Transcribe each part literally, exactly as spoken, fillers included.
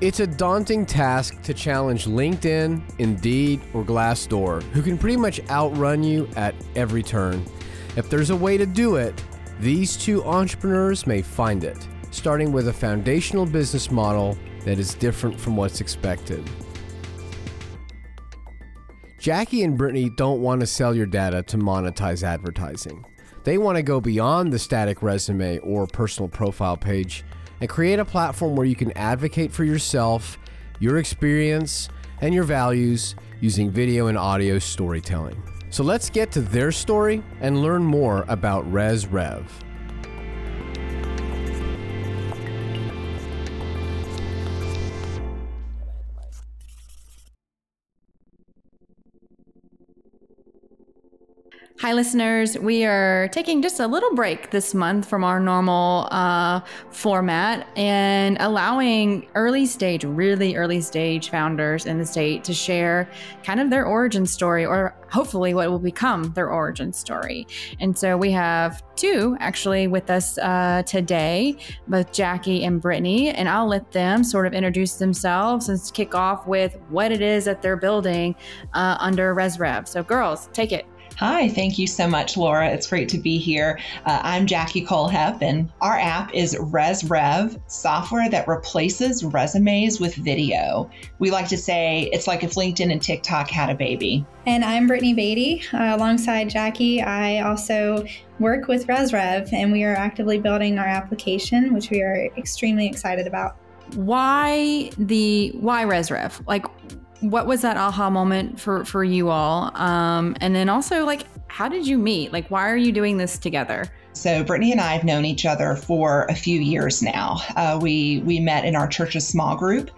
It's a daunting task to challenge LinkedIn, Indeed, or Glassdoor, who can pretty much outrun you at every turn. If there's a way to do it, these two entrepreneurs may find it, starting with a foundational business model that is different from what's expected. Jackie and Brittany don't want to sell your data to monetize advertising. They want to go beyond the static resume or personal profile page and create a platform where you can advocate for yourself, your experience, and your values using video and audio storytelling. So let's get to their story and learn more about ResRev. Hi, listeners. We are taking just a little break this month from our normal uh, format and allowing early stage, really early stage founders in the state to share kind of their origin story, or hopefully what will become their origin story. And so we have two actually with us uh, today, both Jackie and Brittany, and I'll let them sort of introduce themselves and kick off with what it is that they're building uh, under ResRev. So girls, take it. Hi, thank you so much, Laura. It's great to be here. Uh, I'm Jackie Kohlhepp, and our app is ResRev, software that replaces resumes with video. We like to say it's like if LinkedIn and TikTok had a baby. And I'm Brittany Beatty. Uh, alongside Jackie, I also work with ResRev, and we are actively building our application, which we are extremely excited about. Why the why ResRev? Like, what was that aha moment for, for you all? Um, and then also, like, how did you meet? Like, why are you doing this together? So Brittany and I have known each other for a few years now. Uh, we we met in our church's small group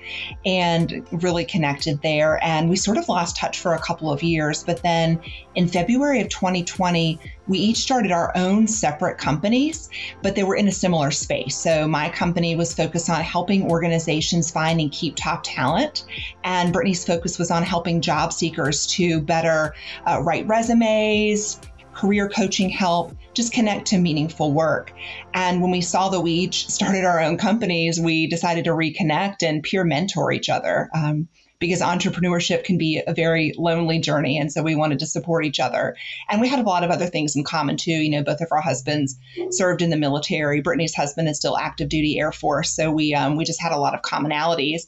and really connected there. And we sort of lost touch for a couple of years. But then in February of twenty twenty, we each started our own separate companies, but they were in a similar space. So my company was focused on helping organizations find and keep top talent. And Brittany's focus was on helping job seekers to better uh, write resumes, career coaching help, just connect to meaningful work. And when we saw that we each started our own companies, we decided to reconnect and peer mentor each other um, because entrepreneurship can be a very lonely journey. And so we wanted to support each other. And we had a lot of other things in common too. You know, both of our husbands served in the military. Brittany's husband is still active duty Air Force. So we um, we just had a lot of commonalities.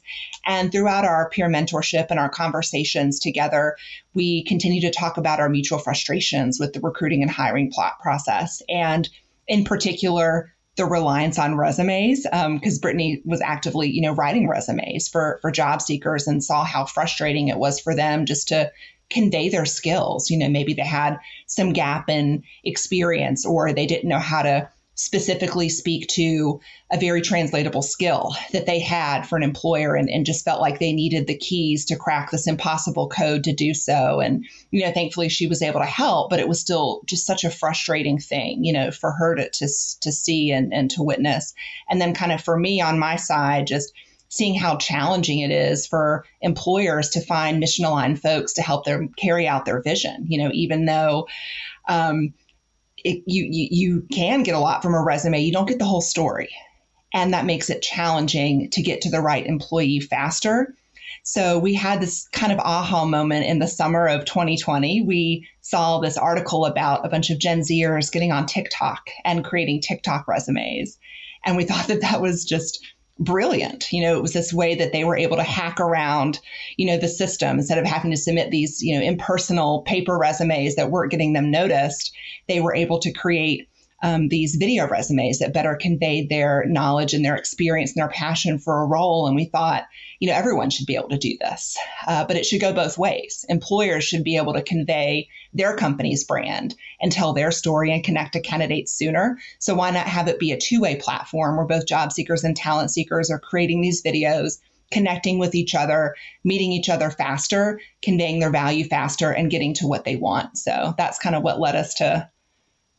And throughout our peer mentorship and our conversations together, we continue to talk about our mutual frustrations with the recruiting and hiring plot process. And in particular, the reliance on resumes, because um, Brittany was actively, you know, writing resumes for, for job seekers and saw how frustrating it was for them just to convey their skills. You know, maybe they had some gap in experience, or they didn't know how to specifically speak to a very translatable skill that they had for an employer, and, and just felt like they needed the keys to crack this impossible code to do so. And, you know, thankfully she was able to help, but it was still just such a frustrating thing, you know, for her to to, to see and, and to witness. And then kind of for me on my side, just seeing how challenging it is for employers to find mission-aligned folks to help them carry out their vision, you know, even though, um, It, you, you you can get a lot from a resume, you don't get the whole story. And that makes it challenging to get to the right employee faster. So we had this kind of aha moment in the summer of twenty twenty. We saw this article about a bunch of Gen Zers getting on TikTok and creating TikTok resumes. And we thought that that was just brilliant. You know, it was this way that they were able to hack around, you know, the system. Instead of having to submit these, you know, impersonal paper resumes that weren't getting them noticed, they were able to create um, these video resumes that better conveyed their knowledge and their experience and their passion for a role. And we thought, you know, everyone should be able to do this, uh, but it should go both ways. Employers should be able to convey their company's brand and tell their story and connect to candidates sooner. So why not have it be a two-way platform where both job seekers and talent seekers are creating these videos, connecting with each other, meeting each other faster, conveying their value faster, and getting to what they want. So that's kind of what led us to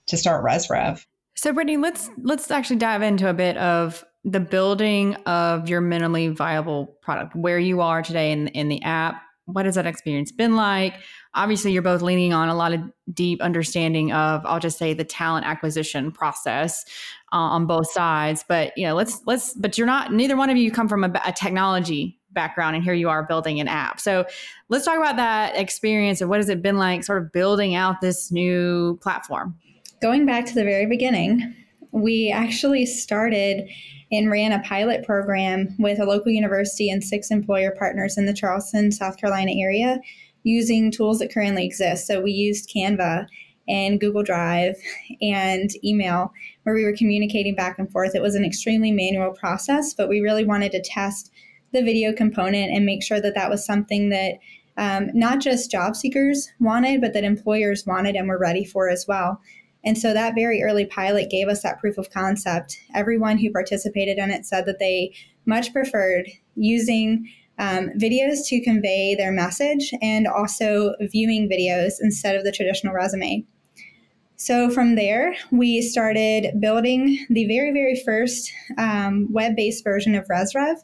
to start ResRev. So Brittany, let's let's actually dive into a bit of the building of your minimally viable product, where you are today in, in the app. What has that experience been like? Obviously, you're both leaning on a lot of deep understanding of, I'll just say, the talent acquisition process uh, on both sides. But, you know, let's, let's, but you're not, neither one of you come from a, a technology background, and here you are building an app. So let's talk about that experience and what has it been like sort of building out this new platform? Going back to the very beginning, we actually started and ran a pilot program with a local university and six employer partners in the Charleston, South Carolina area using tools that currently exist. So we used Canva and Google Drive and email where we were communicating back and forth. It was an extremely manual process, but we really wanted to test the video component and make sure that that was something that um, not just job seekers wanted, but that employers wanted and were ready for as well. And so that very early pilot gave us that proof of concept. Everyone who participated in it said that they much preferred using um, videos to convey their message and also viewing videos instead of the traditional resume. So from there, we started building the very, very first um, web-based version of ResRev.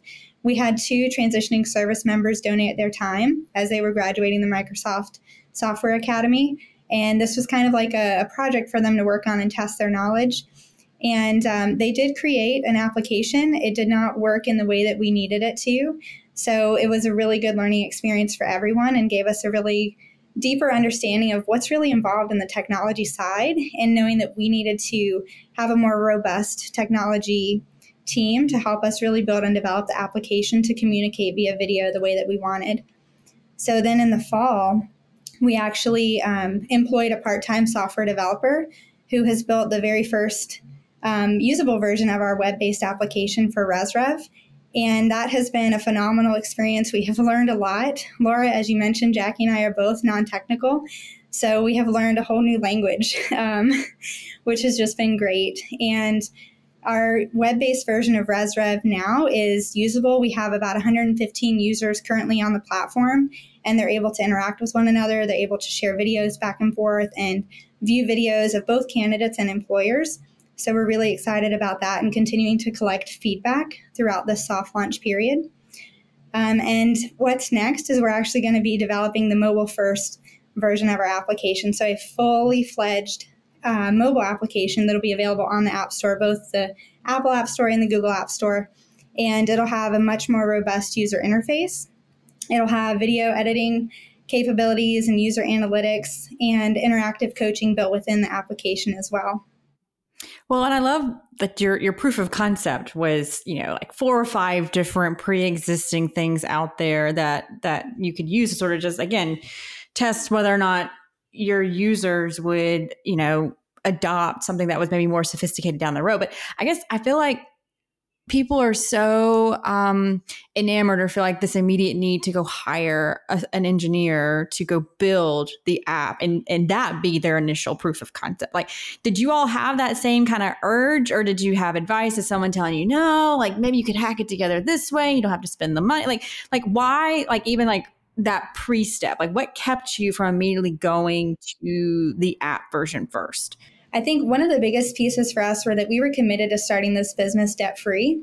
We had two transitioning service members donate their time as they were graduating the Microsoft Software Academy. And this was kind of like a, a project for them to work on and test their knowledge. And um, they did create an application. It did not work in the way that we needed it to. So it was a really good learning experience for everyone and gave us a really deeper understanding of what's really involved in the technology side, and knowing that we needed to have a more robust technology team to help us really build and develop the application to communicate via video the way that we wanted. So then in the fall, we actually um, employed a part-time software developer who has built the very first um, usable version of our web-based application for ResRev. And that has been a phenomenal experience. We have learned a lot. Laura, as you mentioned, Jackie and I are both non-technical. So we have learned a whole new language, um, which has just been great. And our web-based version of ResRev now is usable. We have about one hundred fifteen users currently on the platform, and they're able to interact with one another. They're able to share videos back and forth and view videos of both candidates and employers. So we're really excited about that and continuing to collect feedback throughout this soft launch period. Um, and what's next is we're actually going to be developing the mobile-first version of our application, so a fully-fledged Uh, mobile application that'll be available on the App Store, both the Apple App Store and the Google App Store. And it'll have a much more robust user interface. It'll have video editing capabilities and user analytics and interactive coaching built within the application as well. Well, and I love that your your proof of concept was, you know, like four or five different pre-existing things out there that that you could use to sort of just, again, test whether or not your users would, you know, adopt something that was maybe more sophisticated down the road. But I guess I feel like people are so um, enamored or feel like this immediate need to go hire a, an engineer to go build the app and, and that be their initial proof of concept. Like, did you all have that same kind of urge, or did you have advice as someone telling you, no, like maybe you could hack it together this way. You don't have to spend the money. Like, like why, like even like, that pre-step, like what kept you from immediately going to the app version first? I think one of the biggest pieces for us were that we were committed to starting this business debt-free.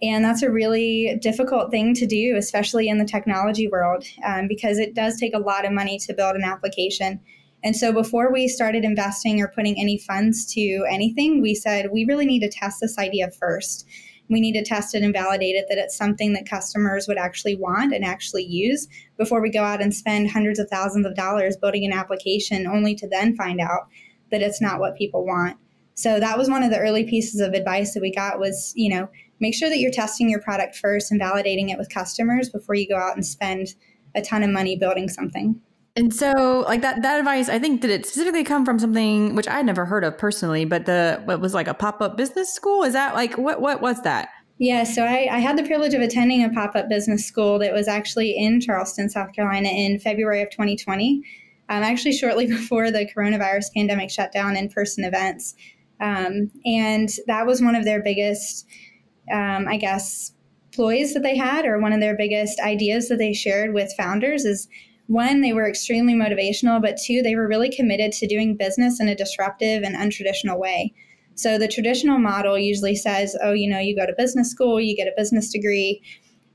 And that's a really difficult thing to do, especially in the technology world, um, because it does take a lot of money to build an application. And so before we started investing or putting any funds to anything, we said, we really need to test this idea first. We need to test it and validate it, that it's something that customers would actually want and actually use before we go out and spend hundreds of thousands of dollars building an application only to then find out that it's not what people want. So that was one of the early pieces of advice that we got was, you know, make sure that you're testing your product first and validating it with customers before you go out and spend a ton of money building something. And so like that, that advice, I think, did it specifically come from something which I had never heard of personally, but the, what was like a pop-up business school? Is that like, what, what was that? Yeah. So I, I had the privilege of attending a pop-up business school that was actually in Charleston, South Carolina in February of twenty twenty, um, actually shortly before the coronavirus pandemic shut down in-person events. Um, and that was one of their biggest, um, I guess, ploys that they had, or one of their biggest ideas that they shared with founders is, one, they were extremely motivational, but two, they were really committed to doing business in a disruptive and untraditional way. So the traditional model usually says, oh, you know, you go to business school, you get a business degree,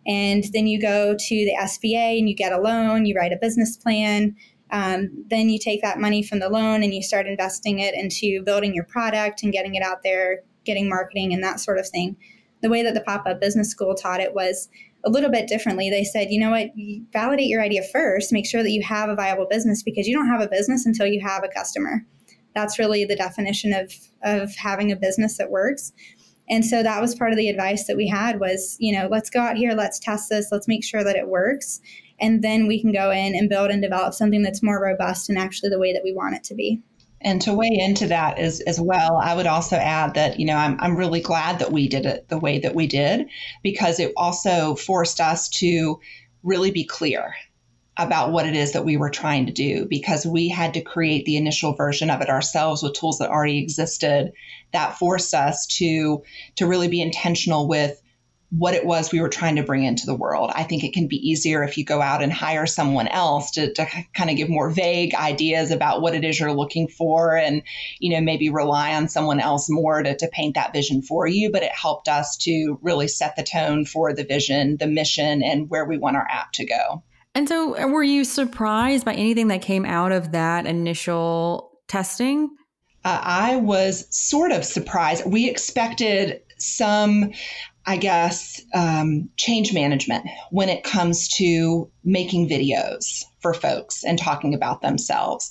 and then you go to the S B A and you get a loan, you write a business plan. Um, then you take that money from the loan and you start investing it into building your product and getting it out there, getting marketing and that sort of thing. The way that the Pop-Up Business School taught it was a little bit differently. They said, you know what, validate your idea first, make sure that you have a viable business, because you don't have a business until you have a customer. That's really the definition of, of having a business that works. And so that was part of the advice that we had was, you know, let's go out here, let's test this, let's make sure that it works. And then we can go in and build and develop something that's more robust and actually the way that we want it to be. And to weigh into that as, as well, I would also add that, you know, I'm I'm really glad that we did it the way that we did, because it also forced us to really be clear about what it is that we were trying to do, because we had to create the initial version of it ourselves with tools that already existed. That forced us to to really be intentional with what it was we were trying to bring into the world. I think it can be easier if you go out and hire someone else to, to kind of give more vague ideas about what it is you're looking for, and, you know, maybe rely on someone else more to, to paint that vision for you. But it helped us to really set the tone for the vision, the mission, and where we want our app to go. And so were you surprised by anything that came out of that initial testing? Uh, I was sort of surprised. We expected some, I guess, um, change management when it comes to making videos for folks and talking about themselves.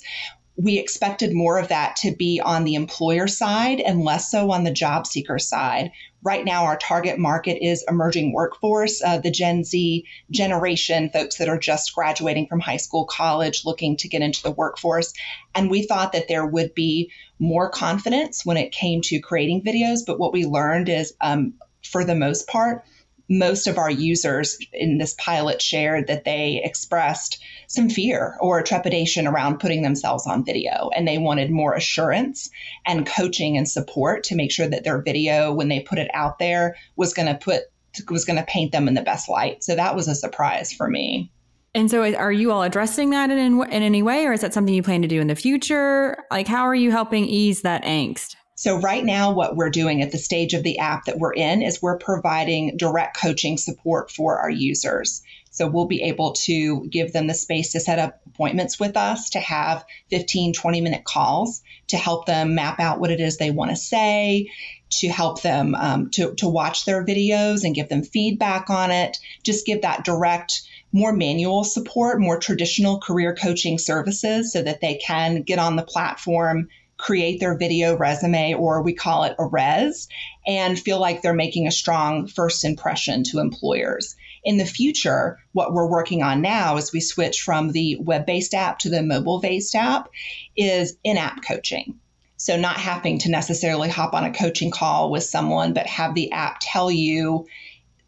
We expected more of that to be on the employer side and less so on the job seeker side. Right now, our target market is emerging workforce, uh, the Gen Z generation, folks that are just graduating from high school, college, looking to get into the workforce. And we thought that there would be more confidence when it came to creating videos. But what we learned is, um, for the most part, most of our users in this pilot shared that they expressed some fear or trepidation around putting themselves on video, and they wanted more assurance and coaching and support to make sure that their video, when they put it out there, was going to put was going to paint them in the best light. So that was a surprise for me. And so are you all addressing that in, in any way, or is that something you plan to do in the future? Like, how are you helping ease that angst? So right now, what we're doing at the stage of the app that we're in is we're providing direct coaching support for our users. So we'll be able to give them the space to set up appointments with us, to have fifteen, twenty minute calls to help them map out what it is they want to say, to help them um, to, to watch their videos and give them feedback on it, just give that direct, more manual support, more traditional career coaching services so that they can get on the platform, create their video resume, or we call it a res, and feel like they're making a strong first impression to employers. In the future, what we're working on now as we switch from the web-based app to the mobile-based app is in-app coaching. So not having to necessarily hop on a coaching call with someone, but have the app tell you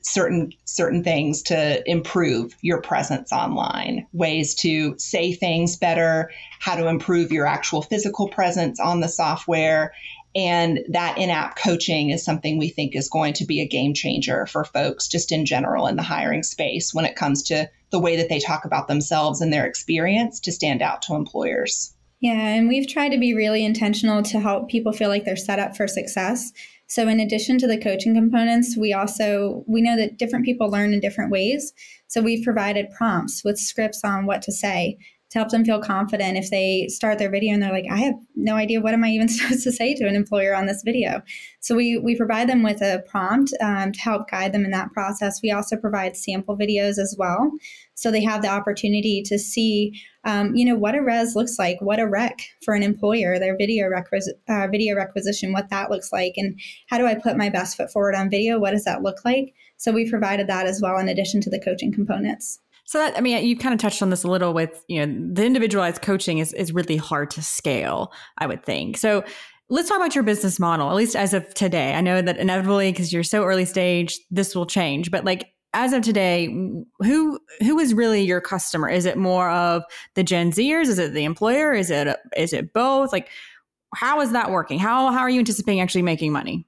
certain certain things to improve your presence online, ways to say things better, how to improve your actual physical presence on the software. And that in-app coaching is something we think is going to be a game changer for folks just in general in the hiring space when it comes to the way that they talk about themselves and their experience to stand out to employers. Yeah, and we've tried to be really intentional to help people feel like they're set up for success. So in addition to the coaching components, we also, we know that different people learn in different ways. So we've provided prompts with scripts on what to say to help them feel confident if they start their video and they're like, I have no idea, what am I even supposed to say to an employer on this video? So we we provide them with a prompt um, to help guide them in that process. We also provide sample videos as well. So they have the opportunity to see, um, you know, what a res looks like, what a rec for an employer, their video requisi- uh, video requisition, what that looks like, and how do I put my best foot forward on video? What does that look like? So we provided that as well in addition to the coaching components. So that, I mean, you kind of touched on this a little with, you know, the individualized coaching is, is really hard to scale, I would think. So let's talk about your business model, at least as of today. I know that inevitably, because you're so early stage, this will change. But like as of today, who who is really your customer? Is it more of the Gen Zers? Is it the employer? Is it is it both? Like, how is that working? How how are you anticipating actually making money?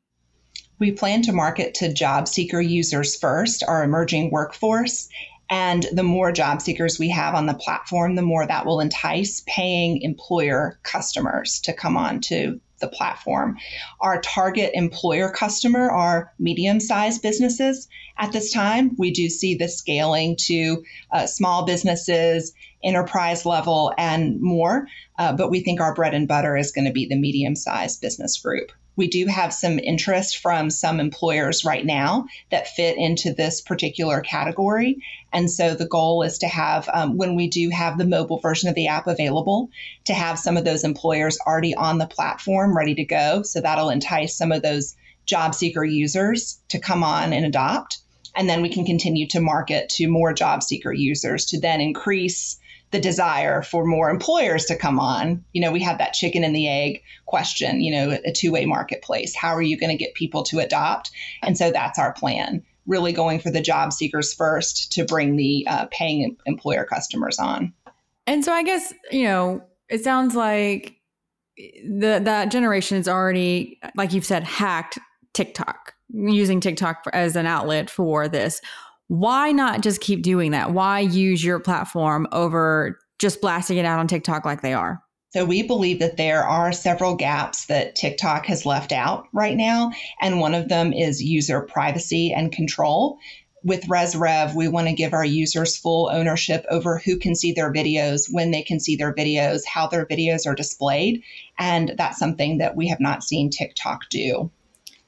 We plan to market to job seeker users first, our emerging workforce. And the more job seekers we have on the platform, the more that will entice paying employer customers to come onto the platform. Our target employer customer are medium-sized businesses. At this time, we do see this scaling to uh, small businesses, enterprise level, and more. Uh, but we think our bread and butter is going to be the medium-sized business group. We do have some interest from some employers right now that fit into this particular category. And so the goal is to have, um, when we do have the mobile version of the app available, to have some of those employers already on the platform ready to go. So that'll entice some of those job seeker users to come on and adopt. And then we can continue to market to more job seeker users to then increase the desire for more employers to come on. You know, we have that chicken and the egg question, you know, a two-way marketplace. How are you going to get people to adopt? And so that's our plan, really going for the job seekers first to bring the uh, paying employer customers on. And so I guess, you know, it sounds like the, that generation is already, like you've said, hacked TikTok, using TikTok as an outlet for this. Why not just keep doing that? Why use your platform over just blasting it out on TikTok like they are? So we believe that there are several gaps that TikTok has left out right now. And one of them is user privacy and control. With ResRev, we want to give our users full ownership over who can see their videos, when they can see their videos, how their videos are displayed. And that's something that we have not seen TikTok do.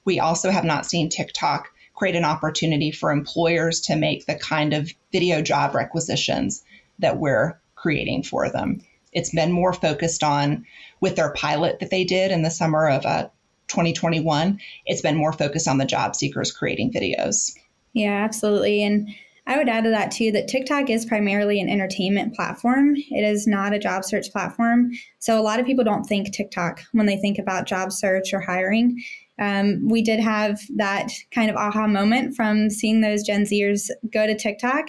We also have not seen TikTok create an opportunity for employers to make the kind of video job requisitions that we're creating for them. It's been more focused on, with their pilot that they did in the summer of uh, twenty twenty-one, it's been more focused on the job seekers creating videos. Yeah, absolutely. And I would add to that too, that TikTok is primarily an entertainment platform. It is not a job search platform. So a lot of people don't think TikTok when they think about job search or hiring. Um, we did have that kind of aha moment from seeing those Gen Zers go to TikTok,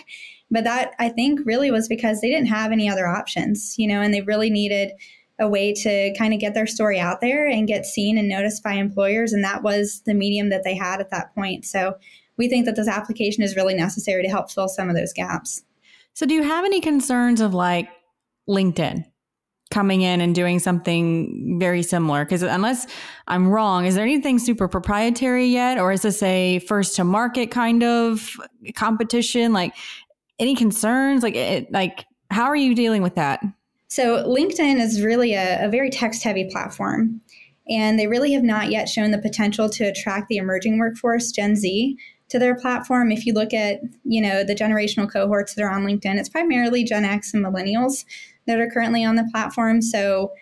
but that I think really was because they didn't have any other options, you know, and they really needed a way to kind of get their story out there and get seen and noticed by employers. And that was the medium that they had at that point. So we think that this application is really necessary to help fill some of those gaps. So do you have any concerns of like LinkedIn coming in and doing something very similar? Because unless I'm wrong, is there anything super proprietary yet? Or is this a first to market kind of competition? Like any concerns? Like, it, like how are you dealing with that? So LinkedIn is really a, a very text heavy platform. And they really have not yet shown the potential to attract the emerging workforce, Gen Z, to their platform. If you look at, you know, the generational cohorts that are on LinkedIn, it's primarily Gen X and millennials that are currently on the platform. So,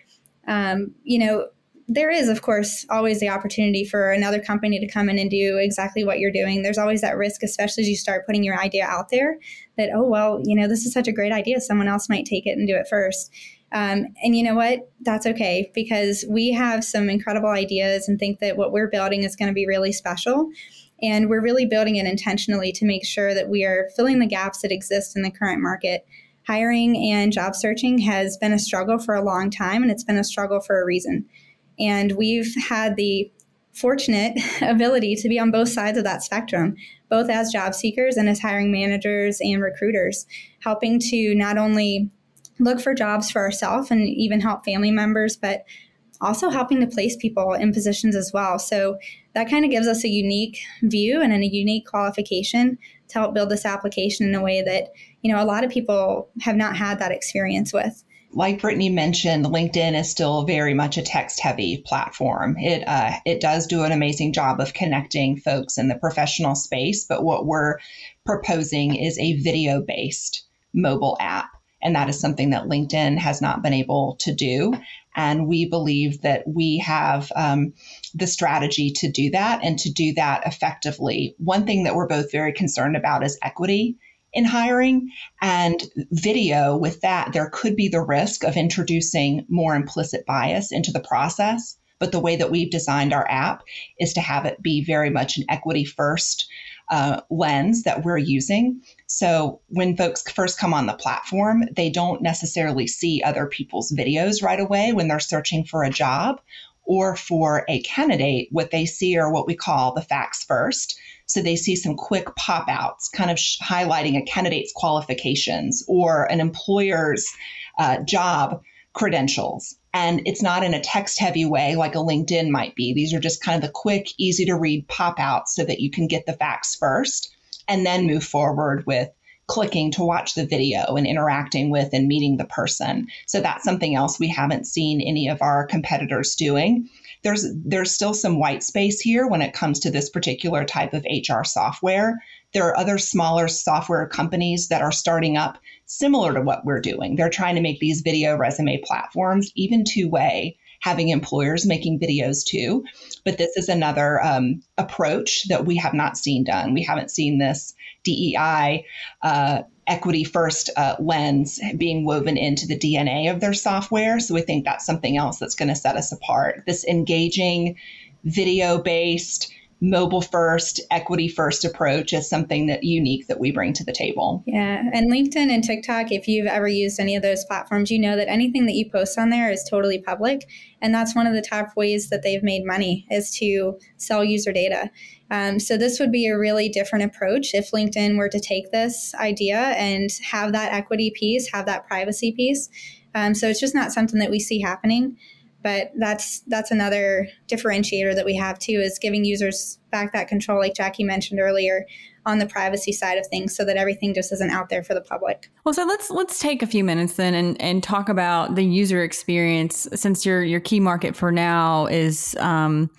um, you know, there is, of course, always the opportunity for another company to come in and do exactly what you're doing. There's always that risk, especially as you start putting your idea out there, that, oh, well, you know, this is such a great idea. Someone else might take it and do it first. Um, and you know what? That's okay, because we have some incredible ideas and think that what we're building is going to be really special. And we're really building it intentionally to make sure that we are filling the gaps that exist in the current market. Hiring and job searching has been a struggle for a long time, and it's been a struggle for a reason. And we've had the fortunate ability to be on both sides of that spectrum, both as job seekers and as hiring managers and recruiters, helping to not only look for jobs for ourselves and even help family members, but also helping to place people in positions as well. So that kind of gives us a unique view and a unique qualification to help build this application in a way that, you know, a lot of people have not had that experience with. Like Brittany mentioned, LinkedIn is still very much a text-heavy platform. It uh, it does do an amazing job of connecting folks in the professional space, but what we're proposing is a video-based mobile app, and that is something that LinkedIn has not been able to do. And we believe that we have um, the strategy to do that and to do that effectively. One thing that we're both very concerned about is equity in hiring, and video with that, there could be the risk of introducing more implicit bias into the process. But the way that we've designed our app is to have it be very much an equity first uh, lens that we're using. So when folks first come on the platform, they don't necessarily see other people's videos right away when they're searching for a job or for a candidate. What they see are what we call the facts first. So they see some quick pop-outs, kind of sh- highlighting a candidate's qualifications or an employer's uh, job credentials. And it's not in a text-heavy way like a LinkedIn might be. These are just kind of the quick, easy-to-read pop-outs so that you can get the facts first and then move forward with clicking to watch the video and interacting with and meeting the person. So that's something else we haven't seen any of our competitors doing. there's there's still some white space here when it comes to this particular type of H R software. There are other smaller software companies that are starting up similar to what we're doing. They're trying to make these video resume platforms, even two-way, having employers making videos too. But this is another um, approach that we have not seen done. We haven't seen this D E I uh, equity first uh, lens being woven into the D N A of their software. So we think that's something else that's going to set us apart. This engaging, video-based, mobile first, equity first approach is something that unique that we bring to the table. Yeah. And LinkedIn and TikTok, if you've ever used any of those platforms, you know that anything that you post on there is totally public. And that's one of the top ways that they've made money, is to sell user data. Um, so this would be a really different approach if LinkedIn were to take this idea and have that equity piece, have that privacy piece. Um, so it's just not something that we see happening. But that's that's another differentiator that we have, too, is giving users back that control, like Jackie mentioned earlier, on the privacy side of things, so that everything just isn't out there for the public. Well, so let's let's take a few minutes then and, and talk about the user experience, since your your key market for now is, um,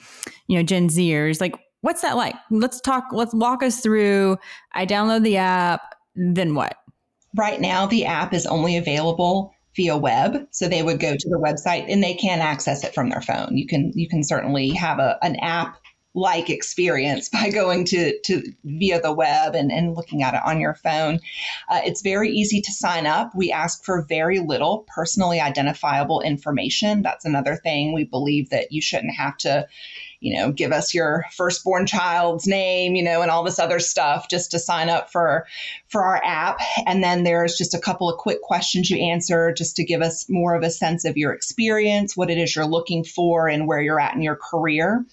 you know, Gen Zers. Like, what's that like? Let's talk. Let's walk us through. I download the app. Then what? Right now, the app is only available via web. So they would go to the website and they can access it from their phone. You can you can certainly have a, an app-like experience by going to, to via the web and, and looking at it on your phone. Uh, it's very easy to sign up. We ask for very little personally identifiable information. That's another thing. We believe that you shouldn't have to, you know, give us your firstborn child's name, you know, and all this other stuff just to sign up for for our app. And then there's just a couple of quick questions you answer just to give us more of a sense of your experience, what it is you're looking for, and where you're at in your career.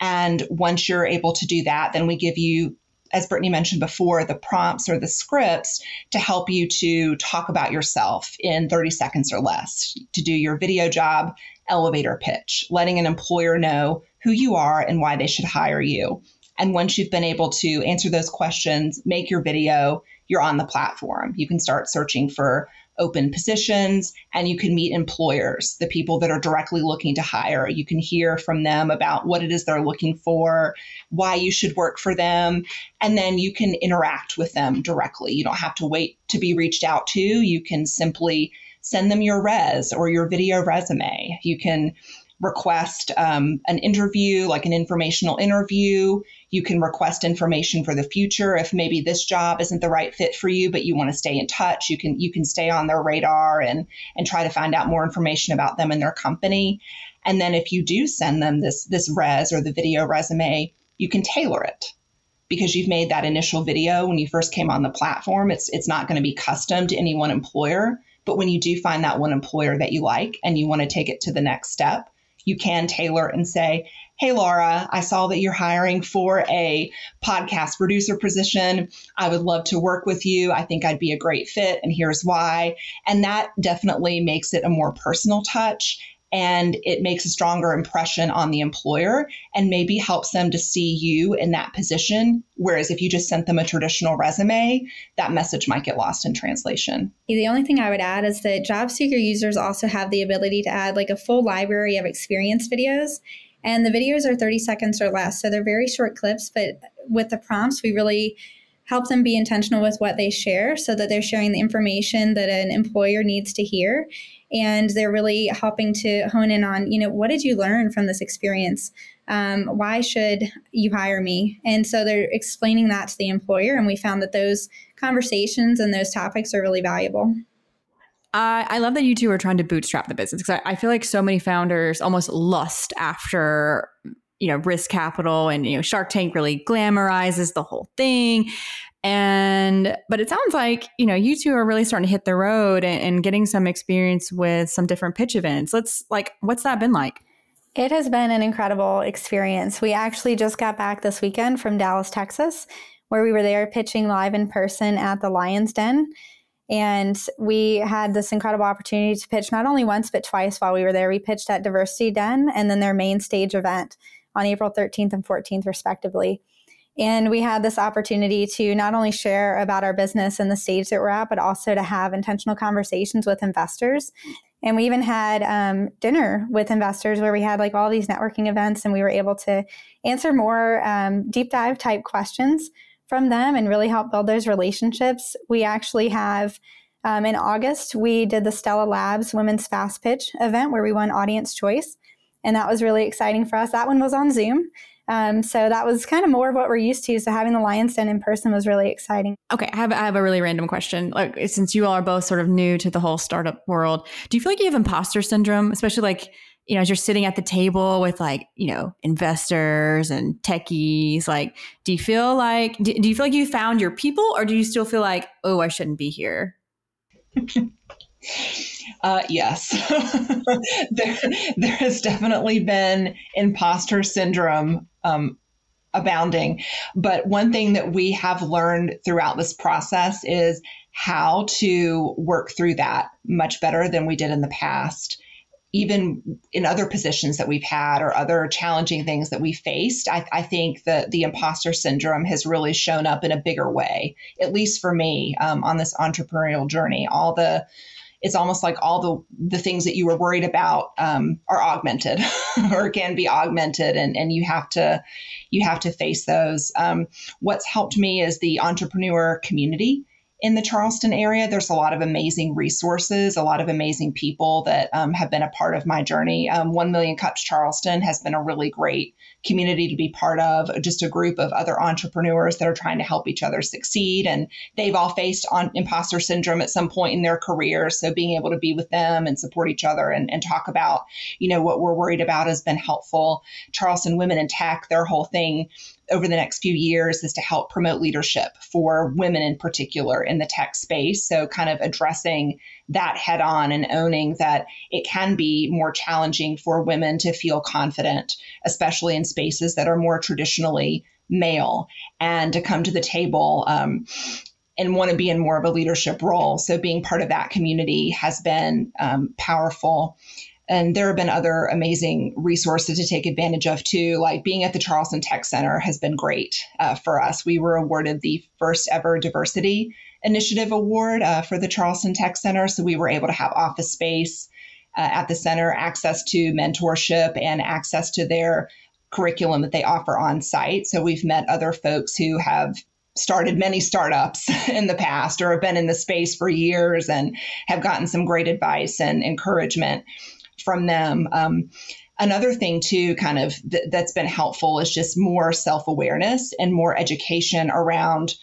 And once you're able to do that, then we give you, as Brittany mentioned before, the prompts or the scripts to help you to talk about yourself in thirty seconds or less, to do your video job elevator pitch, letting an employer know who you are and why they should hire you. And once you've been able to answer those questions, make your video, you're on the platform. You can start searching for open positions, and you can meet employers, the people that are directly looking to hire. You can hear from them about what it is they're looking for, why you should work for them, and then you can interact with them directly. You don't have to wait to be reached out to. You can simply send them your res or your video resume. You can request um, an interview, like an informational interview. You can request information for the future. If maybe this job isn't the right fit for you, but you want to stay in touch, you can you can stay on their radar and, and try to find out more information about them and their company. And then if you do send them this, this res or the video resume, you can tailor it, because you've made that initial video when you first came on the platform. It's, it's not going to be custom to any one employer. But when you do find that one employer that you like and you want to take it to the next step, you can tailor and say, hey, Laura, I saw that you're hiring for a podcast producer position. I would love to work with you. I think I'd be a great fit, and here's why. And that definitely makes it a more personal touch, and it makes a stronger impression on the employer and maybe helps them to see you in that position. Whereas if you just sent them a traditional resume, that message might get lost in translation. The only thing I would add is that job seeker users also have the ability to add like a full library of experience videos. And the videos are thirty seconds or less. So they're very short clips, but with the prompts, we really help them be intentional with what they share, so that they're sharing the information that an employer needs to hear. And they're really helping to hone in on, you know, what did you learn from this experience? Um, why should you hire me? And so they're explaining that to the employer. And we found that those conversations and those topics are really valuable. Uh, I love that you two are trying to bootstrap the business, because I, I feel like so many founders almost lust after, you know, risk capital, and, you know, Shark Tank really glamorizes the whole thing. And, but it sounds like, you know, you two are really starting to hit the road and, and getting some experience with some different pitch events. Let's like, what's that been like? It has been an incredible experience. We actually just got back this weekend from Dallas, Texas, where we were there pitching live in person at the Lions Den. And we had this incredible opportunity to pitch not only once, but twice while we were there. We pitched at Diversity Den and then their main stage event on April thirteenth and fourteenth, respectively. And we had this opportunity to not only share about our business and the stage that we're at, but also to have intentional conversations with investors And we even had um, dinner with investors where we had like all these networking events, and we were able to answer more um, deep dive type questions from them and really help build those relationships. We actually have, um, in August, we did the Stella Labs Women's Fast Pitch event where we won audience choice. And that was really exciting for us. That one was on Zoom. Um, so that was kind of more of what we're used to. So having the Lions Den in person was really exciting. Okay. I have, I have a really random question. Like, since you all are both sort of new to the whole startup world, do you feel like you have imposter syndrome, especially like, you know, as you're sitting at the table with like, you know, investors and techies, like, do you feel like, do, do you feel like you found your people, or do you still feel like, oh, I shouldn't be here? Uh, yes, there, there has definitely been imposter syndrome um, abounding. But one thing that we have learned throughout this process is how to work through that much better than we did in the past. Even in other positions that we've had or other challenging things that we faced, I, I think that the imposter syndrome has really shown up in a bigger way, at least for me, um, on this entrepreneurial journey. All the It's almost like all the, the things that you were worried about um, are augmented or can be augmented, and, and you have to you have to face those. Um, what's helped me is the entrepreneur community in the Charleston area. There's a lot of amazing resources, a lot of amazing people that um, have been a part of my journey. Um, One Million Cups Charleston has been a really great community to be part of, just a group of other entrepreneurs that are trying to help each other succeed. And they've all faced on imposter syndrome at some point in their careers. So being able to be with them and support each other and, and talk about, you know, what we're worried about has been helpful. Charleston Women in Tech, their whole thing over the next few years is to help promote leadership for women in particular in the tech space. So kind of addressing that head on and owning that it can be more challenging for women to feel confident, especially in spaces that are more traditionally male, and to come to the table um, and want to be in more of a leadership role. So being part of that community has been um, powerful. And there have been other amazing resources to take advantage of too. Like being at the Charleston Tech Center has been great uh, for us. We were awarded the first ever Diversity Initiative Award uh, for the Charleston Tech Center. So we were able to have office space uh, at the center, access to mentorship, and access to their curriculum that they offer on site. So we've met other folks who have started many startups in the past or have been in the space for years and have gotten some great advice and encouragement from them. Um, another thing too, kind of th- that's been helpful is just more self-awareness and more education around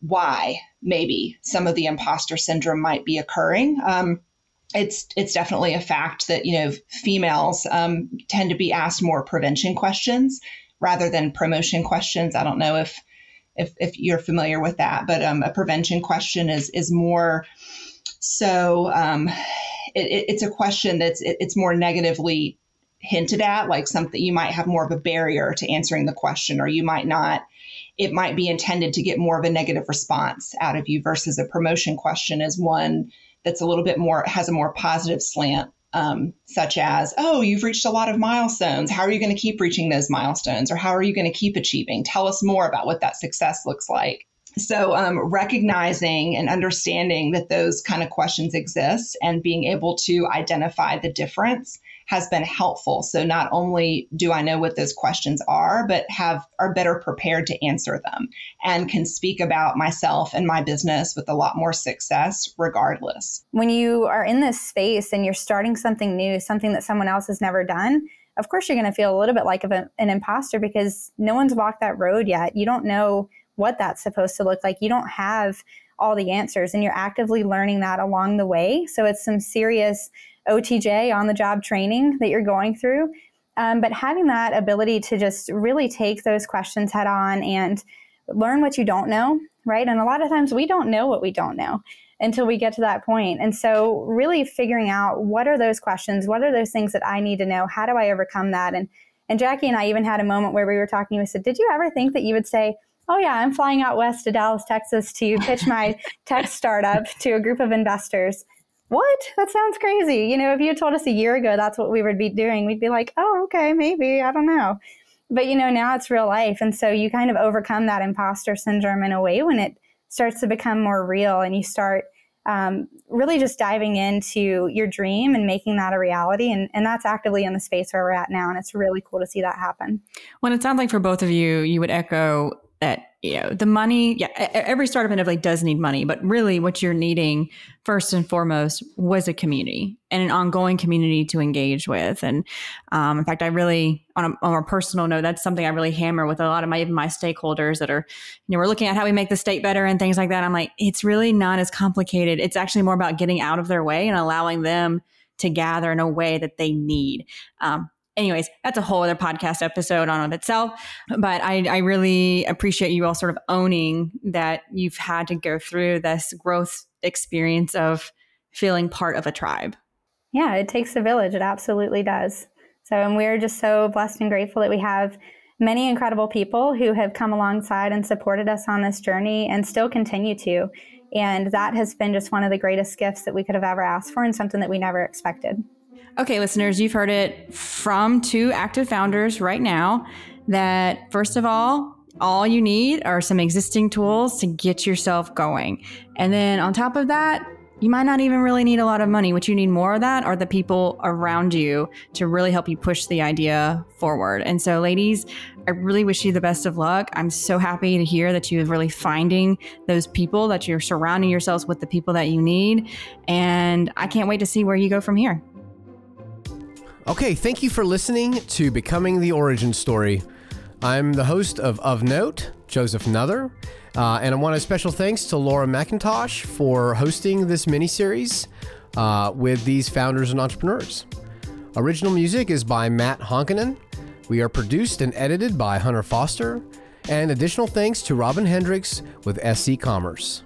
why maybe some of the imposter syndrome might be occurring. Um, it's it's definitely a fact that, you know, females um, tend to be asked more prevention questions rather than promotion questions. I don't know if if, if you're familiar with that, but um, a prevention question is is more so. Um, It, it's a question that's it, it's more negatively hinted at, like something you might have more of a barrier to answering the question, or you might not. It might be intended to get more of a negative response out of you versus a promotion question is one that's a little bit more, has a more positive slant, um, such as, oh, you've reached a lot of milestones. How are you going to keep reaching those milestones, or how are you going to keep achieving? Tell us more about what that success looks like. So um, recognizing and understanding that those kind of questions exist and being able to identify the difference has been helpful. So not only do I know what those questions are, but have are better prepared to answer them and can speak about myself and my business with a lot more success regardless. When you are in this space and you're starting something new, something that someone else has never done, of course you're going to feel a little bit like an imposter because no one's walked that road yet. You don't know what that's supposed to look like. You don't have all the answers, and you're actively learning that along the way. So it's some serious O T J, on the job training, that you're going through. Um, but having that ability to just really take those questions head on and learn what you don't know, right? And a lot of times we don't know what we don't know until we get to that point. And so really figuring out what are those questions, what are those things that I need to know? How do I overcome that? And, and Jackie and I even had a moment where we were talking, we said, did you ever think that you would say, oh yeah, I'm flying out west to Dallas, Texas to pitch my tech startup to a group of investors? What? That sounds crazy. You know, if you had told us a year ago that's what we would be doing, we'd be like, oh, okay, maybe, I don't know. But you know, now it's real life. And so you kind of overcome that imposter syndrome in a way when it starts to become more real and you start um, really just diving into your dream and making that a reality. And, and that's actively in the space where we're at now. And it's really cool to see that happen. Well, it sounds like for both of you, you would echo that, you know, the money, yeah, every startup inevitably does need money, but really what you're needing first and foremost was a community and an ongoing community to engage with. And um, in fact, I really, on a, on a personal note, that's something I really hammer with a lot of my, my stakeholders that are, you know, we're looking at how we make the state better and things like that. I'm like, it's really not as complicated. It's actually more about getting out of their way and allowing them to gather in a way that they need. Um, Anyways, that's a whole other podcast episode on of itself, but I, I really appreciate you all sort of owning that you've had to go through this growth experience of feeling part of a tribe. Yeah, it takes a village. It absolutely does. So, and we're just so blessed and grateful that we have many incredible people who have come alongside and supported us on this journey and still continue to. And that has been just one of the greatest gifts that we could have ever asked for and something that we never expected. Okay, listeners, you've heard it from two active founders right now that, first of all, all you need are some existing tools to get yourself going. And then on top of that, you might not even really need a lot of money. What you need more of that are the people around you to really help you push the idea forward. And so, ladies, I really wish you the best of luck. I'm so happy to hear that you're really finding those people, that you're surrounding yourselves with the people that you need. And I can't wait to see where you go from here. Okay, thank you for listening to Becoming the Origin Story. I'm the host of Of Note, Joseph Nuther, uh, and I want a special thanks to Laura McIntosh for hosting this mini-series uh, with these founders and entrepreneurs. Original music is by Matt Honkinen. We are produced and edited by Hunter Foster, and additional thanks to Robin Hendricks with S C Commerce.